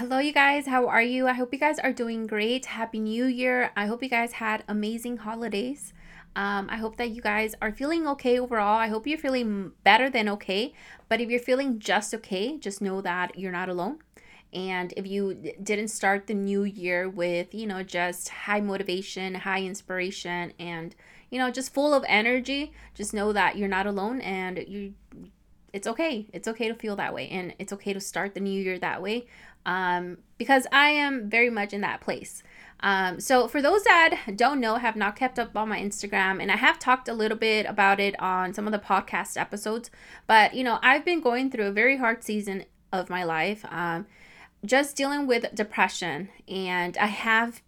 Hello, you guys. How are you? I hope you guys are doing great. Happy New Year. I hope you guys had amazing holidays. I hope that you guys are feeling okay overall. I hope you're feeling better than okay. But if you're feeling just okay, just know that you're not alone. And if you didn't start the new year with, just high motivation, high inspiration, and, just full of energy, just know that you're not alone and it's okay. It's okay to feel that way. And it's okay to start the new year that way. Because I am very much in that place. So for those that don't know, have not kept up on my Instagram, and I have talked a little bit about it on some of the podcast episodes, but I've been going through a very hard season of my life, just dealing with depression. And I have,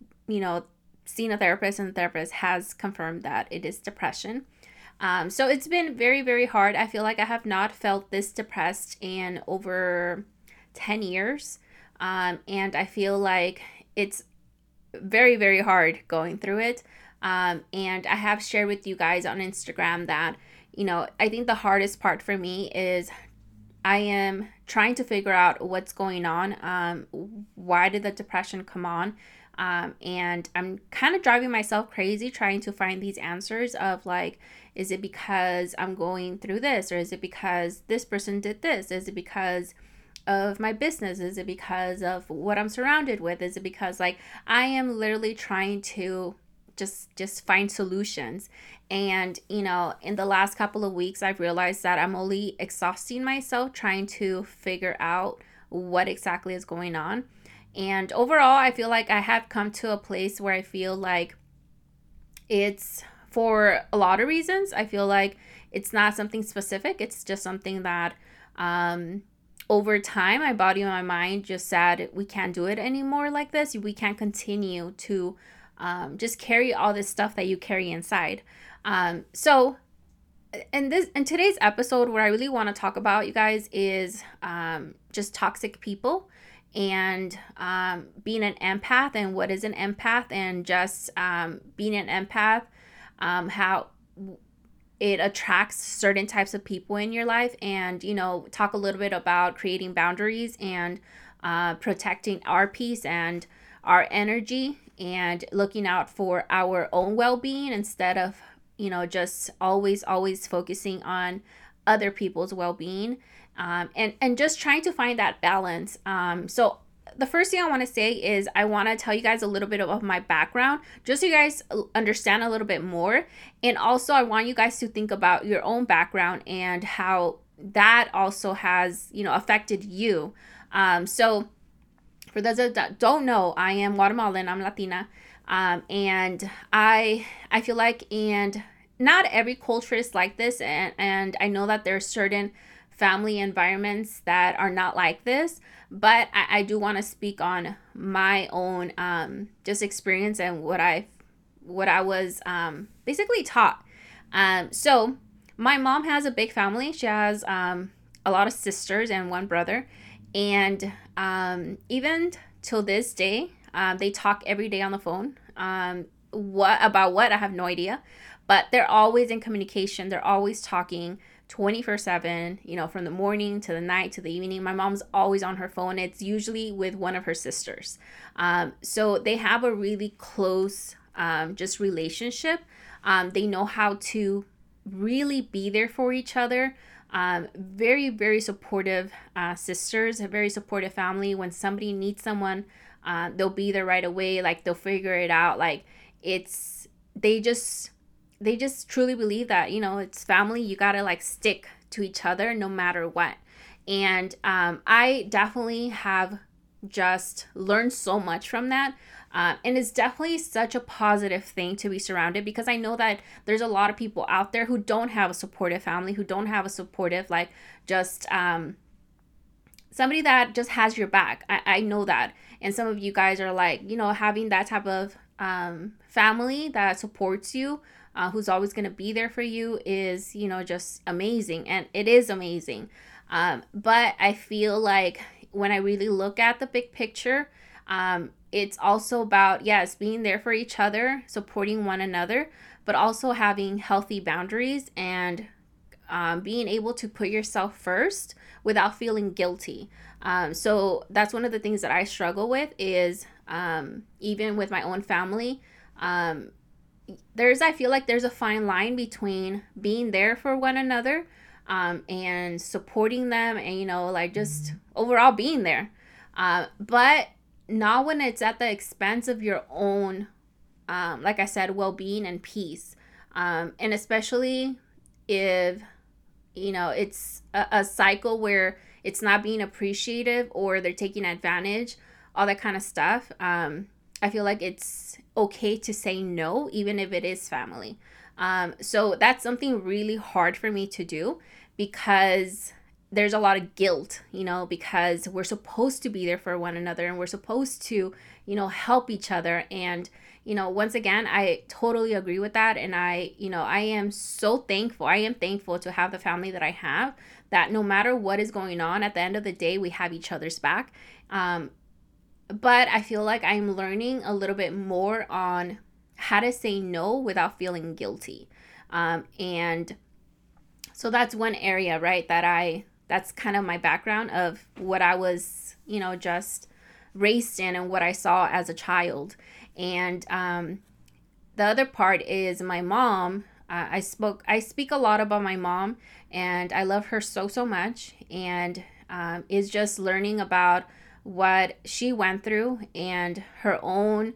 seen a therapist, and the therapist has confirmed that it is depression. So it's been very, very hard. I feel like I have not felt this depressed in over 10 years. And I feel like it's very, very hard going through it. And I have shared with you guys on Instagram that, I think the hardest part for me is I am trying to figure out what's going on. Why did the depression come on? And I'm kind of driving myself crazy trying to find these answers of like, is it because I'm going through this? Or is it because this person did this? Is it because of my business? Is it because of what I'm surrounded with? Is it because I am literally trying to just find solutions? And in the last couple of weeks, I've realized that I'm only exhausting myself trying to figure out what exactly is going on. And overall, I feel like I have come to a place where I feel like it's for a lot of reasons. I feel like it's not something specific. It's just something that over time, my body and my mind just said, we can't do it anymore like this. We can't continue to just carry all this stuff that you carry inside. So in today's episode, what I really want to talk about, you guys, is just toxic people and being an empath and what is an empath, and just being an empath, how it attracts certain types of people in your life, and talk a little bit about creating boundaries and protecting our peace and our energy and looking out for our own well-being instead of just always focusing on other people's well-being, and just trying to find that balance. So the first thing I want to say is I want to tell you guys a little bit of my background, just so you guys understand a little bit more. And also I want you guys to think about your own background and how that also has, affected you. So for those that don't know, I am Guatemalan, I'm Latina. And I feel like, and not every culture is like this. And I know that there are certain family environments that are not like this, but I do want to speak on my own just experience and what I was basically taught. So my mom has a big family. She has a lot of sisters and one brother, and even till this day, they talk every day on the phone. What I have no idea, but they're always in communication. They're always talking 24/7, from the morning to the night to the evening. My mom's always on her phone. It's usually with one of her sisters. So they have a really close just relationship. They know how to really be there for each other. Very, very supportive sisters, a very supportive family. When somebody needs someone, they'll be there right away. They'll figure it out. They just truly believe that, it's family. You got to stick to each other no matter what. And I definitely have just learned so much from that. And it's definitely such a positive thing to be surrounded, because I know that there's a lot of people out there who don't have a supportive family, who don't have a supportive, somebody that just has your back. I know that. And some of you guys are having that type of family that supports you, who's always going to be there for you, is, just amazing. And it is amazing. But I feel like when I really look at the big picture, it's also about, yes, being there for each other, supporting one another, but also having healthy boundaries and being able to put yourself first without feeling guilty. So that's one of the things that I struggle with is, even with my own family, I feel like there's a fine line between being there for one another, and supporting them and, just overall being there. But not when it's at the expense of your own, like I said, well-being and peace. And especially if, it's a cycle where it's not being appreciative or they're taking advantage, all that kind of stuff. I feel like it's okay to say no, even if it is family. So that's something really hard for me to do because there's a lot of guilt, because we're supposed to be there for one another and we're supposed to, help each other. And, once again, I totally agree with that. And I am so thankful. I am thankful to have the family that I have, that no matter what is going on, at the end of the day, we have each other's back. But I feel like I'm learning a little bit more on how to say no without feeling guilty. And so that's one area, right, that's kind of my background of what I was, just raised in and what I saw as a child. And the other part is my mom. I speak a lot about my mom, and I love her so, so much. And it's just learning about what she went through and her own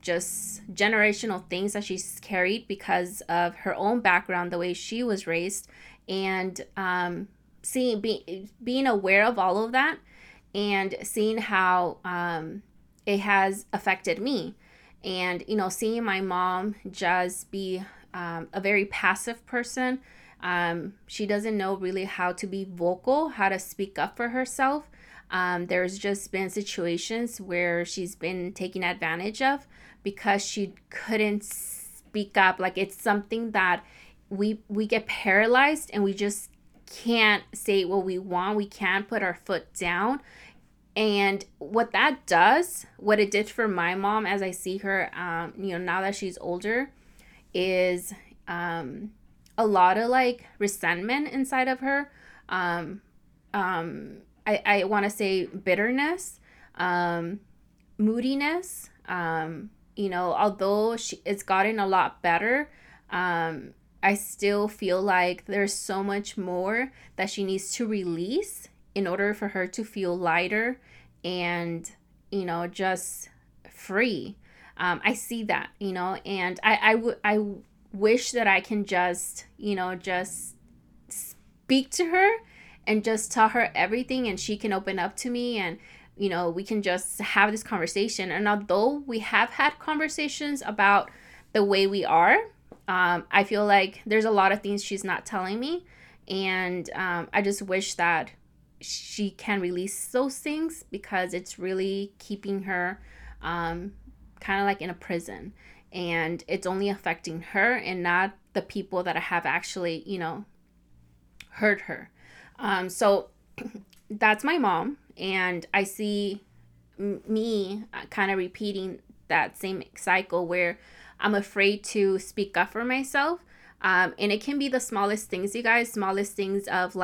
just generational things that she's carried because of her own background, the way she was raised, and being aware of all of that and seeing how it has affected me. And seeing my mom just be a very passive person. She doesn't know really how to be vocal, how to speak up for herself. There's just been situations where she's been taken advantage of because she couldn't speak up. Like, it's something that we get paralyzed and we just can't say what we want. We can't put our foot down. And what it did for my mom, as I see her, now that she's older, is a lot of resentment inside of her. I want to say bitterness, moodiness, although it's gotten a lot better, I still feel like there's so much more that she needs to release in order for her to feel lighter and, just free. I see that, and I wish that I can just, just speak to her and just tell her everything, and she can open up to me, and, we can just have this conversation. And although we have had conversations about the way we are, I feel like there's a lot of things she's not telling me. And I just wish that she can release those things because it's really keeping her kind of in a prison. And it's only affecting her and not the people that have actually, hurt her. So that's my mom, and I see me kind of repeating that same cycle where I'm afraid to speak up for myself. And it can be the smallest things, you guys, smallest things of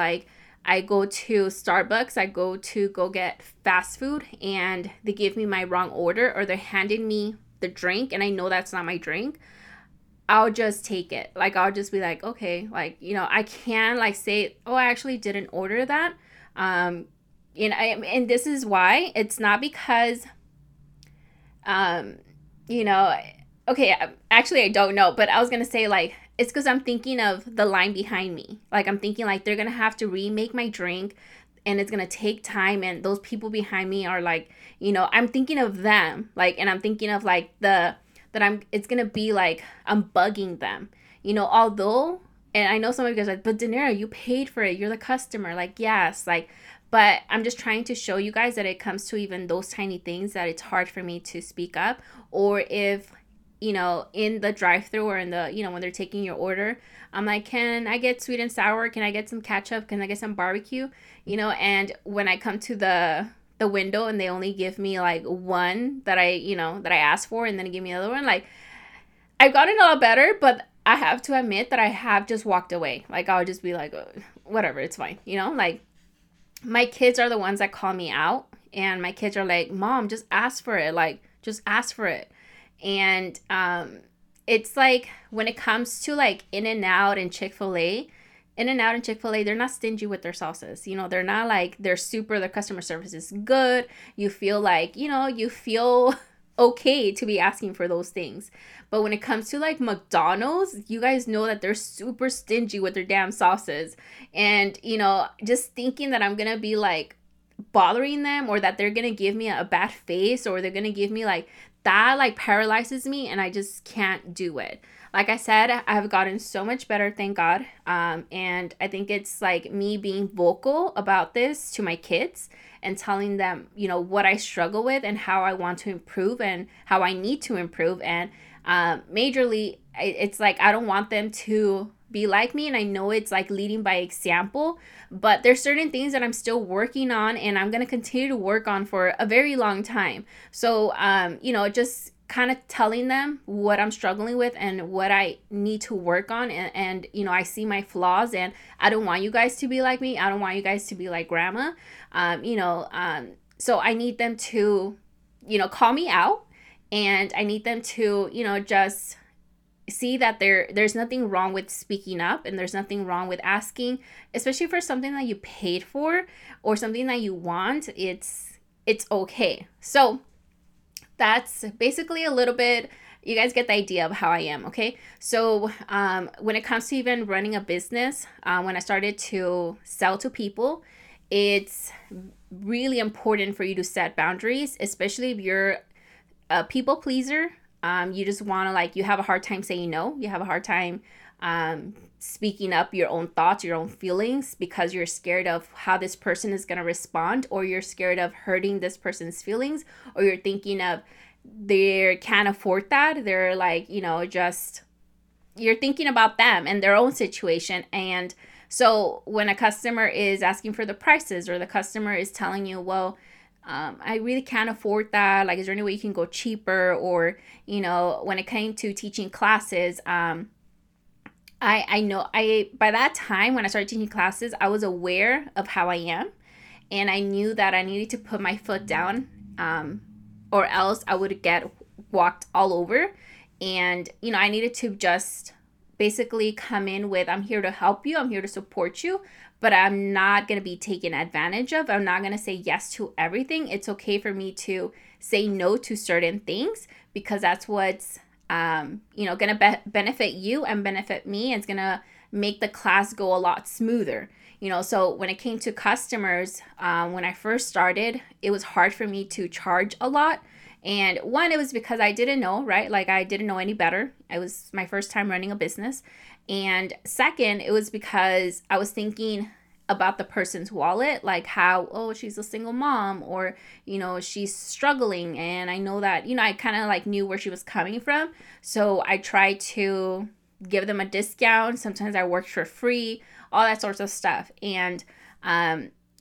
I go to Starbucks, I go to go get fast food, and they give me my wrong order, or they're handing me the drink and I know that's not my drink. I'll just take it. I'll just be okay, I can say, oh, I actually didn't order that. And this is why it's not because, okay, actually, I don't know, but I was going to say it's because I'm thinking of the line behind me. I'm thinking they're going to have to remake my drink and it's going to take time. And those people behind me are I'm thinking of them, and I'm thinking of it's going to be I'm bugging them, although, and I know some of you guys are but Daenerys, you paid for it. You're the customer. Yes, but I'm just trying to show you guys that it comes to even those tiny things that it's hard for me to speak up. Or if, in the drive-thru or in the, when they're taking your order, I'm can I get sweet and sour? Can I get some ketchup? Can I get some barbecue? And when I come to the window and they only give me one that I that I asked for, and then give me another one, I've gotten a lot better, but I have to admit that I have just walked away. I'll just be whatever, it's fine. You know, like, my kids are the ones that call me out, and my kids are like, Mom, just ask for it. Like, just ask for it. And it's like, when it comes to like In-N-Out and Chick-fil-A, In-N-Out and Chick-fil-A, they're not stingy with their sauces. You know, they're not like, their customer service is good. You feel like, you know, you feel okay to be asking for those things. But when it comes to like McDonald's, you guys know that they're super stingy with their damn sauces. And, you know, just thinking that I'm going to be like bothering them, or that they're going to give me a bad face, or they're going to give me like, that like paralyzes me, and I just can't do it. Like I said, I have gotten so much better, thank God. And I think it's like me being vocal about this to my kids and telling them, you know, what I struggle with and how I want to improve and how I need to improve. And majorly, it's like, I don't want them to be like me, and I know it's like leading by example, but there's certain things that I'm still working on, and I'm going to continue to work on for a very long time. So, you know, just kind of telling them what I'm struggling with and what I need to work on. And, you know, I see my flaws, and I don't want you guys to be like me. I don't want you guys to be like grandma. You know, so I need them to, you know, call me out, and I need them to, you know, just see that there's nothing wrong with speaking up, and there's nothing wrong with asking, especially for something that you paid for or something that you want. It's okay. So that's basically a little bit, you guys get the idea of how I am, okay? So when it comes to even running a business, when I started to sell to people, it's really important for you to set boundaries, especially if you're a people pleaser. You just want to like, you have a hard time saying no. You have a hard time speaking up your own thoughts, your own feelings, because you're scared of how this person is going to respond, or you're scared of hurting this person's feelings, or you're thinking of they can't afford that. They're like, you know, just you're thinking about them and their own situation. And so when a customer is asking for the prices, or the customer is telling you, well, I really can't afford that. Like, is there any way you can go cheaper? Or, you know, when it came to teaching classes, I know I, by that time when I started teaching classes, I was aware of how I am, and I knew that I needed to put my foot down, or else I would get walked all over. And, you know, I needed to just basically come in with, I'm here to help you, I'm here to support you, but I'm not going to be taken advantage of. I'm not going to say yes to everything. It's okay for me to say no to certain things, because that's what's, you know, going to benefit you and benefit me. It's going to make the class go a lot smoother, you know? So when it came to customers, when I first started, it was hard for me to charge a lot. And one, it was because I didn't know, right? Like, I didn't know any better. It was my first time running a business. And second, it was because I was thinking about the person's wallet, like how, oh, she's a single mom, or, you know, she's struggling. And I know that, you know, I kind of like knew where she was coming from. So I tried to give them a discount. Sometimes I worked for free, all that sorts of stuff. And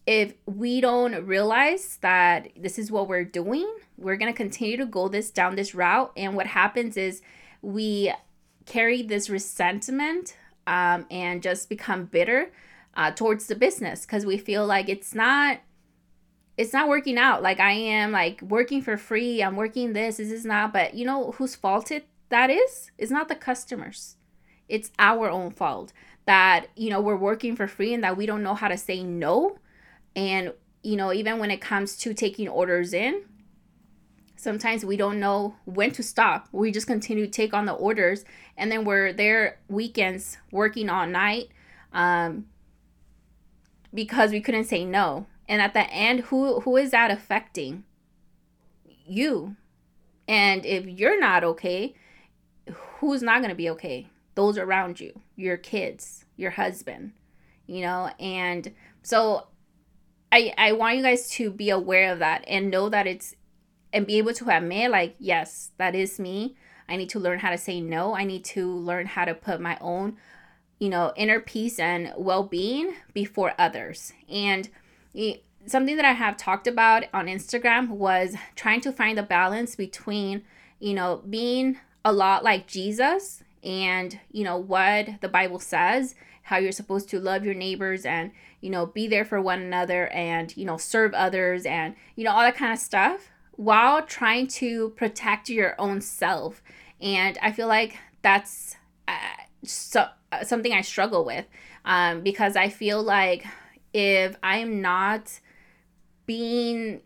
if we don't realize that this is what we're doing, we're going to continue to go down this route. And what happens is we carry this resentment and just become bitter towards the business, because we feel like it's not working out. Like, I am like working for free. I'm working this is not. But you know whose fault that is? It's not the customers. It's our own fault that, you know, we're working for free and that we don't know how to say no. And, you know, even when it comes to taking orders in, sometimes we don't know when to stop. We just continue to take on the orders, and then we're there weekends working all night because we couldn't say no. And at the end, who is that affecting? You. And if you're not okay, who's not going to be okay? Those around you, your kids, your husband, you know. And so I want you guys to be aware of that and know that it's, and be able to admit, like, yes, that is me. I need to learn how to say no. I need to learn how to put my own, you know, inner peace and well-being before others. And something that I have talked about on Instagram was trying to find the balance between, you know, being a lot like Jesus and, you know, what the Bible says, how you're supposed to love your neighbors and, be there for one another and, serve others and, all that kind of stuff while trying to protect your own self. And I feel like that's something I struggle with because I feel like if I'm not being,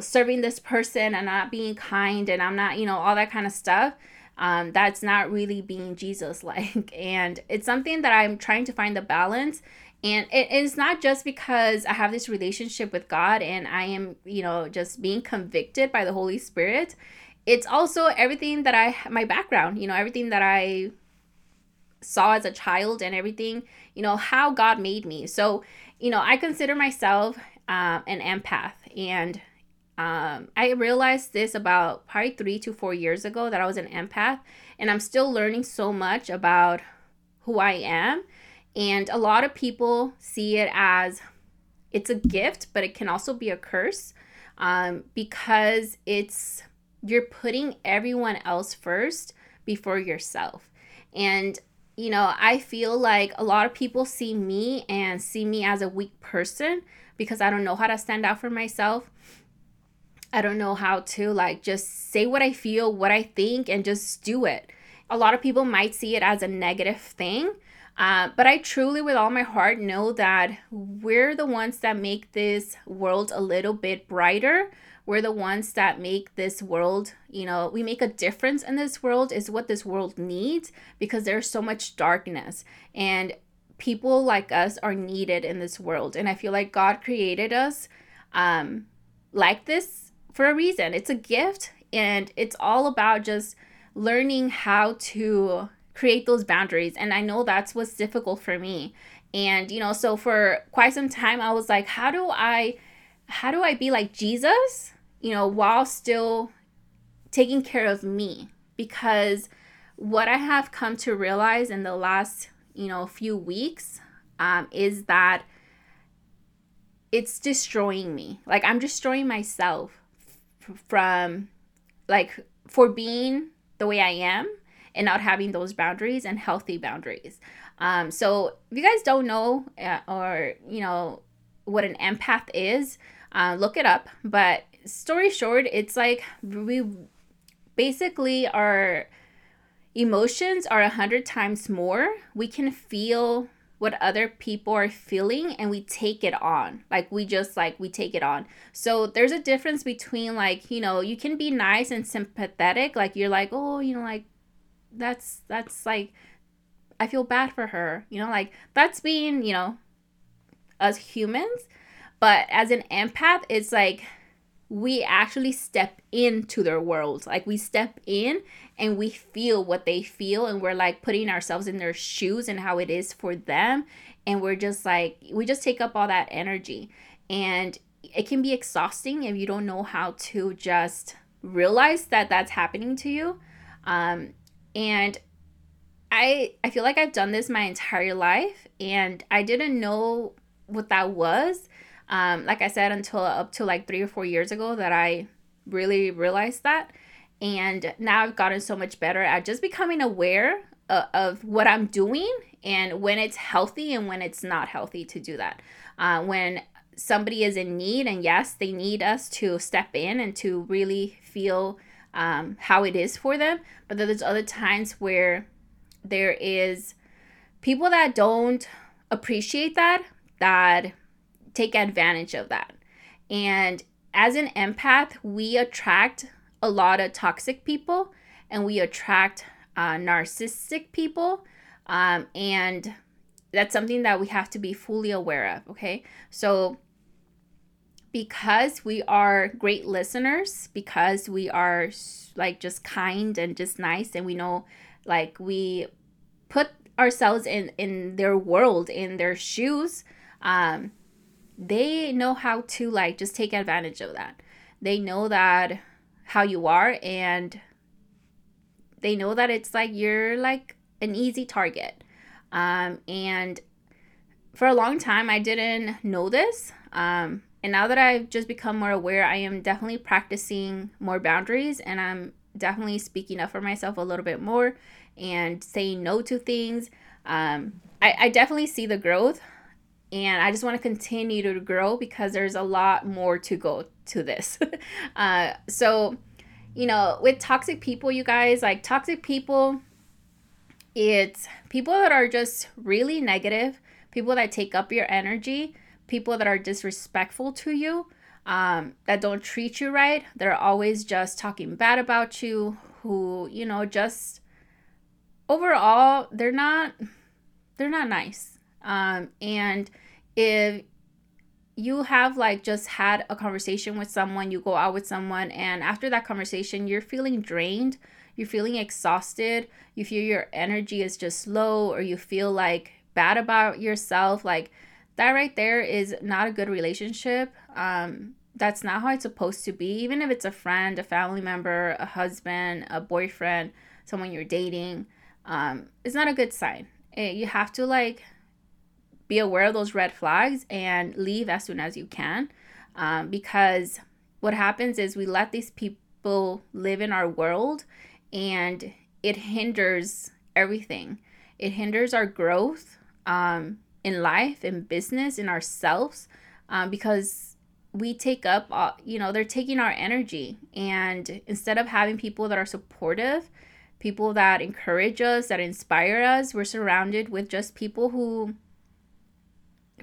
serving this person and not being kind and I'm not, all that kind of stuff, that's not really being Jesus-like. And it's something that I'm trying to find the balance. And it's not just because I have this relationship with God and I am, just being convicted by the Holy Spirit. It's also everything that my background, everything that I saw as a child and everything, how God made me. So, I consider myself an empath, and I realized this about probably 3 to 4 years ago that I was an empath, and I'm still learning so much about who I am. And a lot of people see it as it's a gift, but it can also be a curse because you're putting everyone else first before yourself. And, I feel like a lot of people see me as a weak person because I don't know how to stand out for myself. I don't know how to just say what I feel, what I think, and just do it. A lot of people might see it as a negative thing, but I truly with all my heart know that we're the ones that make this world a little bit brighter. We're the ones that make this world, we make a difference in this world is what this world needs because there's so much darkness. And people like us are needed in this world. And I feel like God created us like this. For a reason. It's a gift, and it's all about just learning how to create those boundaries. And I know that's what's difficult for me. And so for quite some time I was like, how do I be like Jesus, while still taking care of me? Because what I have come to realize in the last few weeks is that it's destroying me. I'm destroying myself from for being the way I am and not having those boundaries and healthy boundaries. So if you guys don't know what an empath is, look it up. But story short, it's we basically, our emotions are 100 times more. We can feel what other people are feeling and we take it on. We take it on. So there's a difference between you can be nice and sympathetic. You're that's I feel bad for her. That's being, us humans. But as an empath, it's we actually step into their world. We step in and we feel what they feel, and we're putting ourselves in their shoes and how it is for them. And we're just we just take up all that energy, and it can be exhausting if you don't know how to just realize that that's happening to you. And I feel like I've done this my entire life, and I didn't know what that was. Like I said, until up to 3 or 4 years ago that I really realized that. And now I've gotten so much better at just becoming aware of what I'm doing and when it's healthy and when it's not healthy to do that. When somebody is in need, and yes, they need us to step in and to really feel how it is for them. But then there's other times where there is people that don't appreciate that take advantage of that. And as an empath, we attract a lot of toxic people, and we attract narcissistic people, and that's something that we have to be fully aware of. Okay, so because we are great listeners, because we are just kind and just nice, and we know we put ourselves in their world, in their shoes, they know how to just take advantage of that. They know that how you are, and they know that it's you're an easy target. And for a long time I didn't know this. And now that I've just become more aware, I am definitely practicing more boundaries, and I'm definitely speaking up for myself a little bit more and saying no to things. I definitely see the growth, and I just want to continue to grow because there's a lot more to go to this. So, you know, with toxic people, you guys, like toxic people, it's people that are just really negative, people that take up your energy, people that are disrespectful to you, that don't treat you right. They're always just talking bad about you, who, you know, just overall, they're not nice. And if you have like just had a conversation with someone, you go out with someone, and after that conversation, you're feeling drained, you're feeling exhausted, you feel your energy is just low, or you feel like bad about yourself, like that right there is not a good relationship. That's not how it's supposed to be. Even if it's a friend, a family member, a husband, a boyfriend, someone you're dating, it's not a good sign. You have to like be aware of those red flags and leave as soon as you can, because what happens is we let these people live in our world, and it hinders everything. It hinders our growth in life, in business, in ourselves, because we take up, you know, they're taking our energy. And instead of having people that are supportive, people that encourage us, that inspire us, we're surrounded with just people who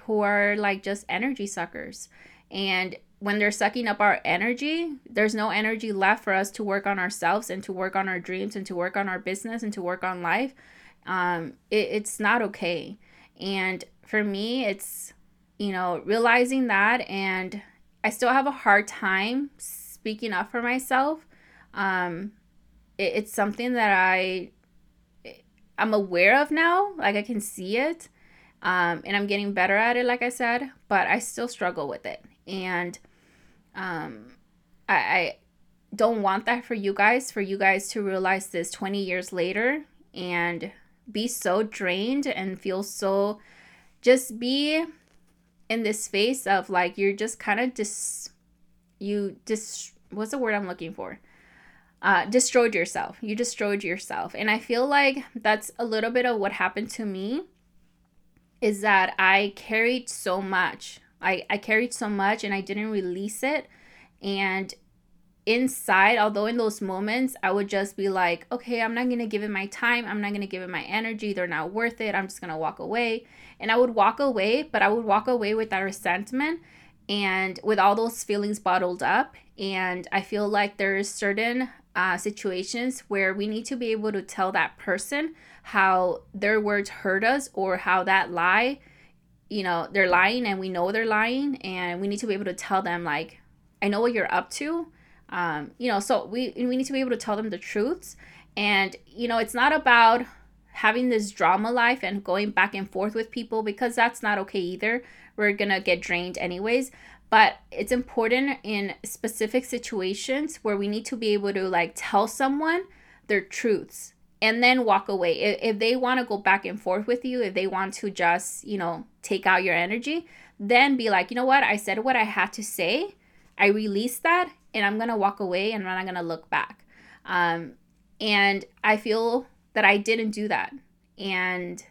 are like just energy suckers. And when they're sucking up our energy, there's no energy left for us to work on ourselves and to work on our dreams and to work on our business and to work on life. It's not okay. And for me, it's, you know, realizing that, and I still have a hard time speaking up for myself. It's something that I'm aware of now, like I can see it. And I'm getting better at it, like I said, but I still struggle with it. And I don't want that for you guys to realize this 20 years later and be so drained and feel so, just be in this space of like, you're just kind of what's the word I'm looking for? Destroyed yourself. You destroyed yourself. And I feel like that's a little bit of what happened to me. Is that I carried so much. I carried so much and I didn't release it. And inside, although in those moments, I would just be like, okay, I'm not going to give it my time. I'm not going to give it my energy. They're not worth it. I'm just going to walk away. And I would walk away, but I would walk away with that resentment and with all those feelings bottled up. And I feel like there's certain situations where we need to be able to tell that person how their words hurt us, or how that lie, you know, they're lying and we know they're lying, and we need to be able to tell them like, I know what you're up to. You know, so we need to be able to tell them the truths. And, you know, it's not about having this drama life and going back and forth with people, because that's not okay either. We're going to get drained anyways. But it's important in specific situations where we need to be able to like tell someone their truths. And then walk away. If they want to go back and forth with you, if they want to just, you know, take out your energy, then be like, you know what? I said what I had to say. I released that, and I'm going to walk away, and I'm not going to look back. And I feel that I didn't do that. And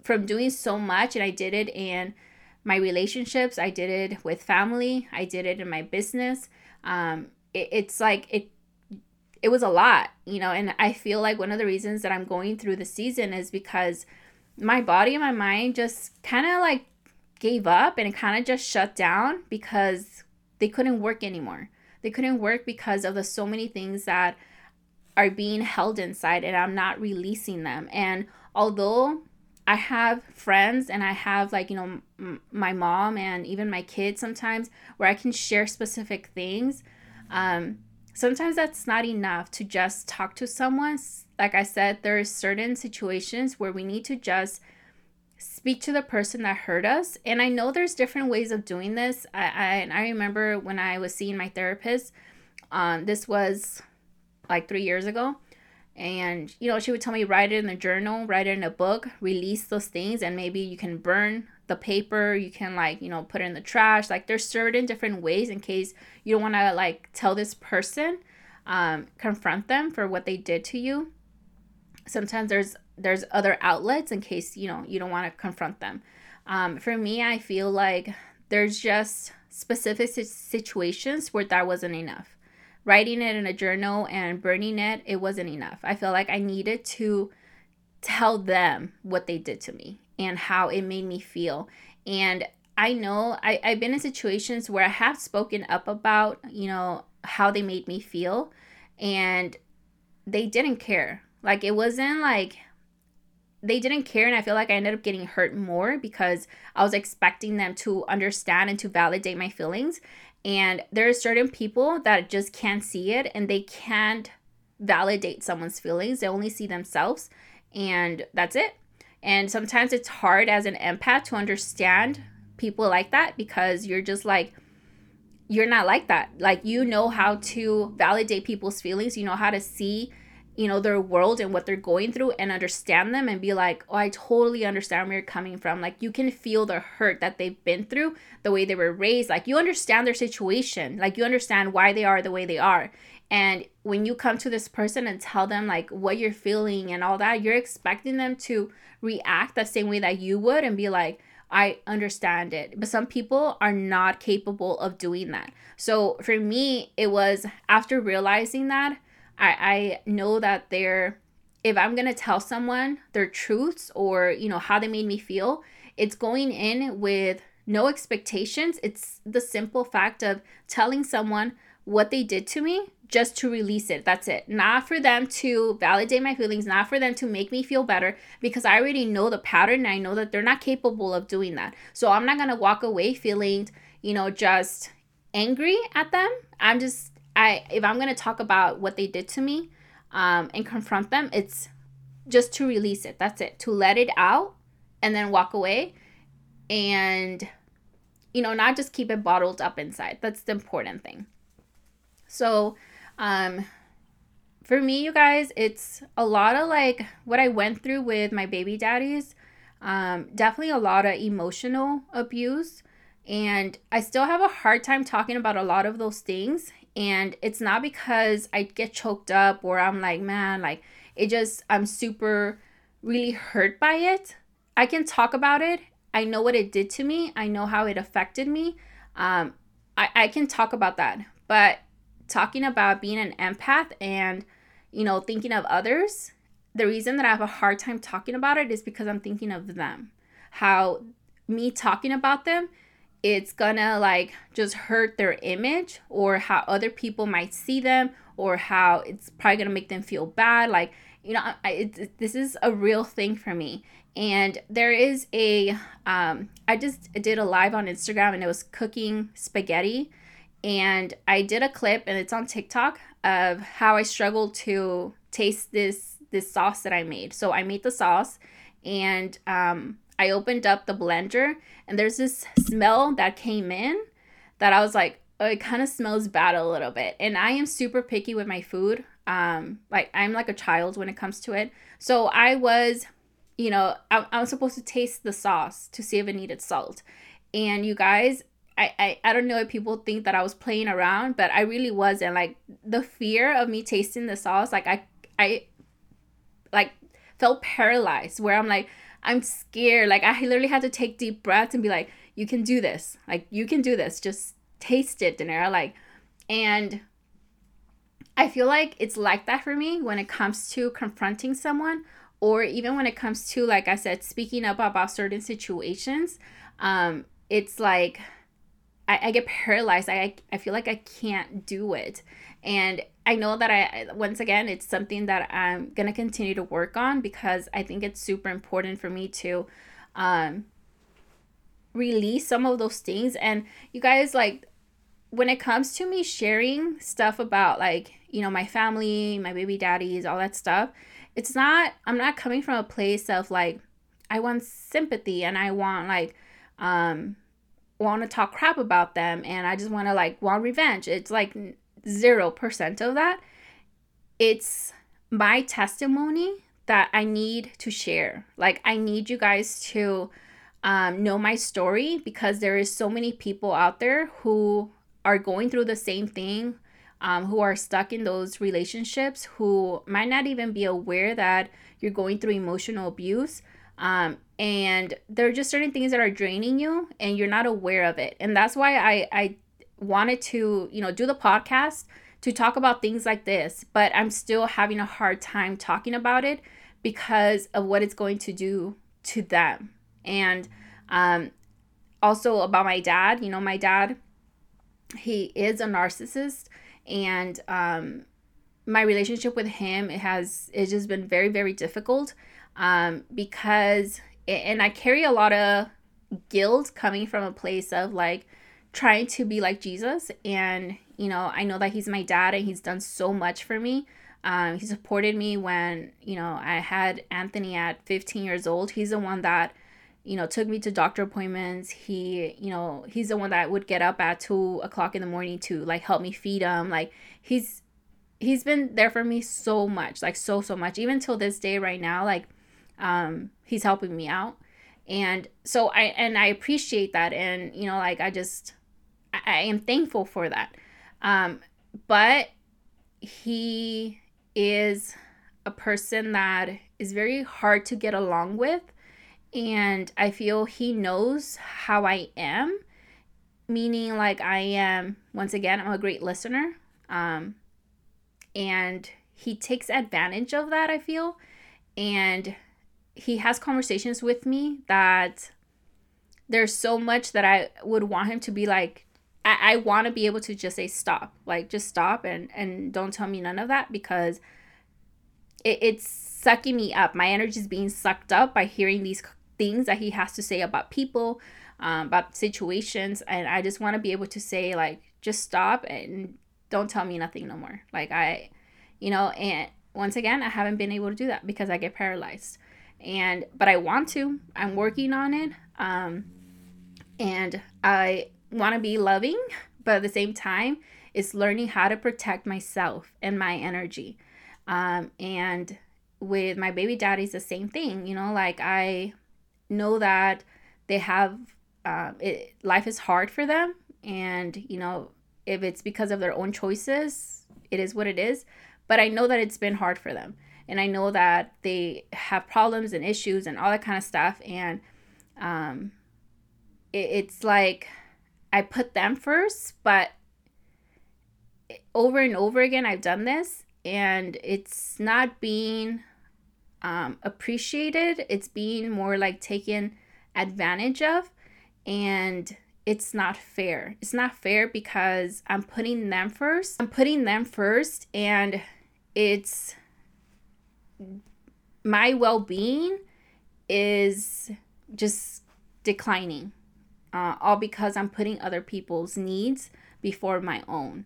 from doing so much, and I did it in my relationships, I did it with family, I did it in my business. It's like it was a lot, you know, and I feel like one of the reasons that I'm going through the season is because my body and my mind just kind of like gave up, and it kind of just shut down because they couldn't work anymore. They couldn't work because of the so many things that are being held inside, and I'm not releasing them. And although I have friends, and I have like, you know, my mom and even my kids sometimes, where I can share specific things, sometimes that's not enough to just talk to someone. Like I said, there are certain situations where we need to just speak to the person that hurt us. And I know there's different ways of doing this. I remember when I was seeing my therapist, this was like 3 years ago. And, you know, she would tell me, write it in a journal, write it in a book, release those things. And maybe you can burn the paper, you can like, you know, put it in the trash. Like there's certain different ways in case you don't want to like tell this person, confront them for what they did to you. Sometimes there's there's other outlets in case, you know, you don't want to confront them. For me, I feel like there's just specific situations where that wasn't enough. Writing it in a journal and burning it, it wasn't enough. I feel like I needed to tell them what they did to me and how it made me feel. And I know I've been in situations where I have spoken up about, you know, how they made me feel, and they didn't care. Like, it wasn't like they didn't care, and I feel like I ended up getting hurt more because I was expecting them to understand and to validate my feelings. And there are certain people that just can't see it, and they can't validate someone's feelings. They only see themselves, and that's it. And sometimes it's hard as an empath to understand people like that, because you're just like, you're not like that. Like, you know how to validate people's feelings. You know how to see, you know, their world and what they're going through and understand them and be like, oh, I totally understand where you're coming from. Like, you can feel the hurt that they've been through, the way they were raised. Like, you understand their situation. Like, you understand why they are the way they are. And when you come to this person and tell them like what you're feeling and all that, you're expecting them to react the same way that you would and be like, I understand it. But some people are not capable of doing that. So for me, it was after realizing that, I know that if I'm going to tell someone their truths or, you know, how they made me feel, it's going in with no expectations. It's the simple fact of telling someone what they did to me just to release it. That's it. Not for them to validate my feelings, not for them to make me feel better, because I already know the pattern and I know that they're not capable of doing that. So I'm not going to walk away feeling, you know, just angry at them. If I'm going to talk about what they did to me and confront them, it's just to release it. That's it. To let it out and then walk away and, you know, not just keep it bottled up inside. That's the important thing. So for me, you guys, it's a lot of like what I went through with my baby daddies, definitely a lot of emotional abuse. And I still have a hard time talking about a lot of those things. And it's not because I get choked up or I'm like, man, like I'm super really hurt by it. I can talk about it. I know what it did to me. I know how it affected me. I can talk about that. But talking about being an empath and, you know, thinking of others, the reason that I have a hard time talking about it is because I'm thinking of them. How me talking about them, it's gonna like just hurt their image or how other people might see them or how it's probably gonna make them feel bad. Like, you know, this is a real thing for me. And there is I just did a live on Instagram and it was cooking spaghetti. And I did a clip and it's on TikTok of how I struggled to taste this sauce that I made. So I made the sauce and, I opened up the blender and there's this smell that came in that I was like, oh, it kind of smells bad a little bit. And I am super picky with my food. Like I'm like a child when it comes to it. So I was, you know, I was supposed to taste the sauce to see if it needed salt. And you guys, I don't know if people think that I was playing around, but I really wasn't. Like the fear of me tasting the sauce, like I like felt paralyzed where I'm like, I'm scared. Like I literally had to take deep breaths and be like, you can do this. Like you can do this. Just taste it, Daenerys. Like, and I feel like it's like that for me when it comes to confronting someone or even when it comes to, like I said, speaking up about certain situations. It's like I get paralyzed. I feel like I can't do it. And I know that once again, it's something that I'm going to continue to work on because I think it's super important for me to release some of those things. And you guys, like, when it comes to me sharing stuff about, like, you know, my family, my baby daddies, all that stuff, I'm not coming from a place of, like, I want sympathy and I want, like, want to talk crap about them and I just want to, like, want revenge. It's, like, 0% of that. It's my testimony that I need to share. Like, I need you guys to know my story because there is so many people out there who are going through the same thing. who are stuck in those relationships, who might not even be aware that you're going through emotional abuse. And there are just certain things that are draining you and you're not aware of it. And that's why I wanted to, do the podcast to talk about things like this, but I'm still having a hard time talking about it because of what it's going to do to them. And also about my dad, my dad, he is a narcissist, and my relationship with him, it's just been very, very difficult. Because I carry a lot of guilt coming from a place of trying to be like Jesus. And, I know that he's my dad and he's done so much for me. He supported me when, I had Anthony at 15 years old. He's the one that, took me to doctor appointments. He, he's the one that would get up at 2:00 in the morning to help me feed him. He's been there for me so much, so much, even till this day right now, he's helping me out. And so I appreciate that. And, I am thankful for that. But he is a person that is very hard to get along with. And I feel he knows how I am, meaning I am, once again, I'm a great listener. And he takes advantage of that, I feel. And he has conversations with me that there's so much that I would want him to be I want to be able to just say stop, just stop and don't tell me none of that, because it's sucking me up. My energy is being sucked up by hearing these things that he has to say about people, about situations. And I just want to be able to say just stop and don't tell me nothing no more. And once again, I haven't been able to do that because I get paralyzed. But I want to. I'm working on it. And I want to be loving, but at the same time, it's learning how to protect myself and my energy. And with my baby daddies, the same thing. I know that they have life is hard for them, and if it's because of their own choices, it is what it is. But I know that it's been hard for them. And I know that they have problems and issues and all that kind of stuff. And it's I put them first, but over and over again, I've done this. And it's not being appreciated. It's being more taken advantage of. And it's not fair. It's not fair because I'm putting them first. And it's my well-being is just declining, all because I'm putting other people's needs before my own.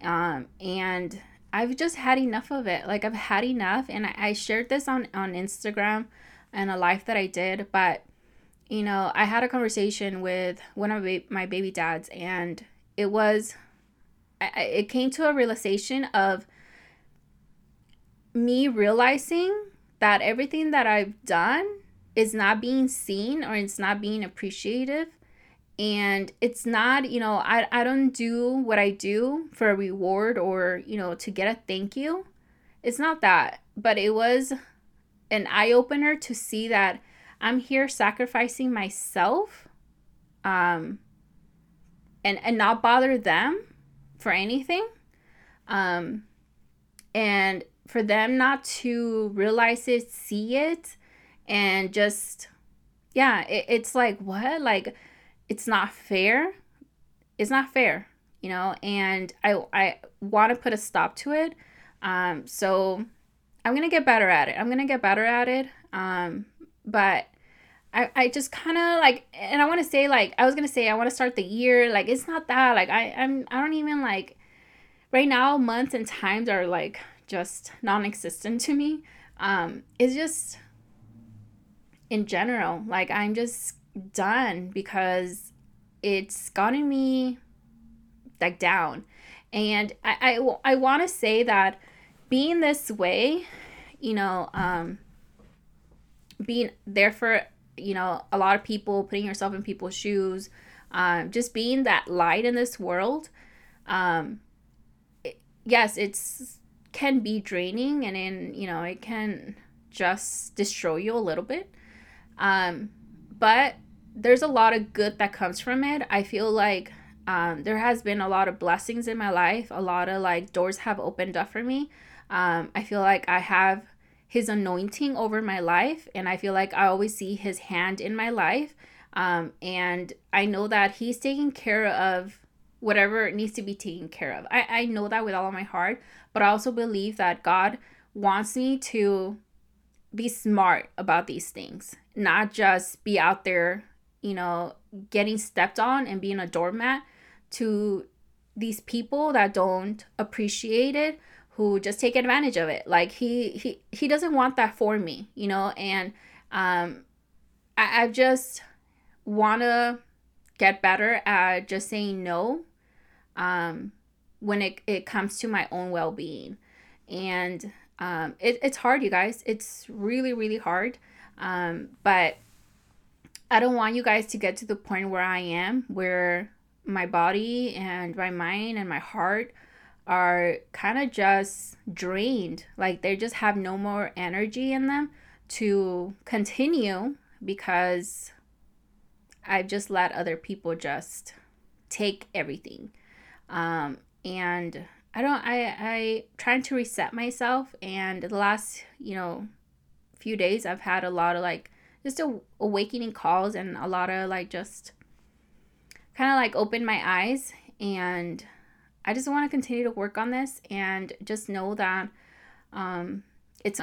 And I've just had enough of it. I've had enough. And I shared this on Instagram and a live that I did, but I had a conversation with one of my baby dads, and it came to a realization of me realizing that everything that I've done is not being seen, or it's not being appreciative. And it's not, I don't do what I do for a reward or, to get a thank you. It's not that, but it was an eye-opener to see that I'm here sacrificing myself and not bother them for anything. And for them not to realize it, see it, and just, yeah, it's what? It's not fair. It's not fair, and I want to put a stop to it. So I'm going to get better at it. But I just kind of and I want to say I was going to say, I want to start the year. It's not that I don't even right now, months and times are just non-existent to me. It's just in general, I'm just done because it's gotten me down. And I want to say that being this way, being there for a lot of people, putting yourself in people's shoes, just being that light in this world, yes, it's can be draining, and then, you know, it can just destroy you a little bit. But there's a lot of good that comes from it. I feel like there has been a lot of blessings in my life. A lot of, like, doors have opened up for me. I feel like I have his anointing over my life, and I feel like I always see his hand in my life. And I know that he's taking care of whatever needs to be taken care of. I know that with all of my heart, but I also believe that God wants me to be smart about these things, not just be out there, you know, getting stepped on and being a doormat to these people that don't appreciate it, who just take advantage of it. Like, he doesn't want that for me, you know. And I just want to get better at just saying no when it comes to my own well-being. And it's hard, you guys. It's really, really hard. But I don't want you guys to get to the point where I am, where my body and my mind and my heart are kind of just drained. Like, they just have no more energy in them to continue, because I've just let other people just take everything. And I trying to reset myself. And the last, you know, few days, I've had a lot of, like, just awakening calls, and a lot of, like, just kind of, like, open my eyes. And I just want to continue to work on this, and just know that it's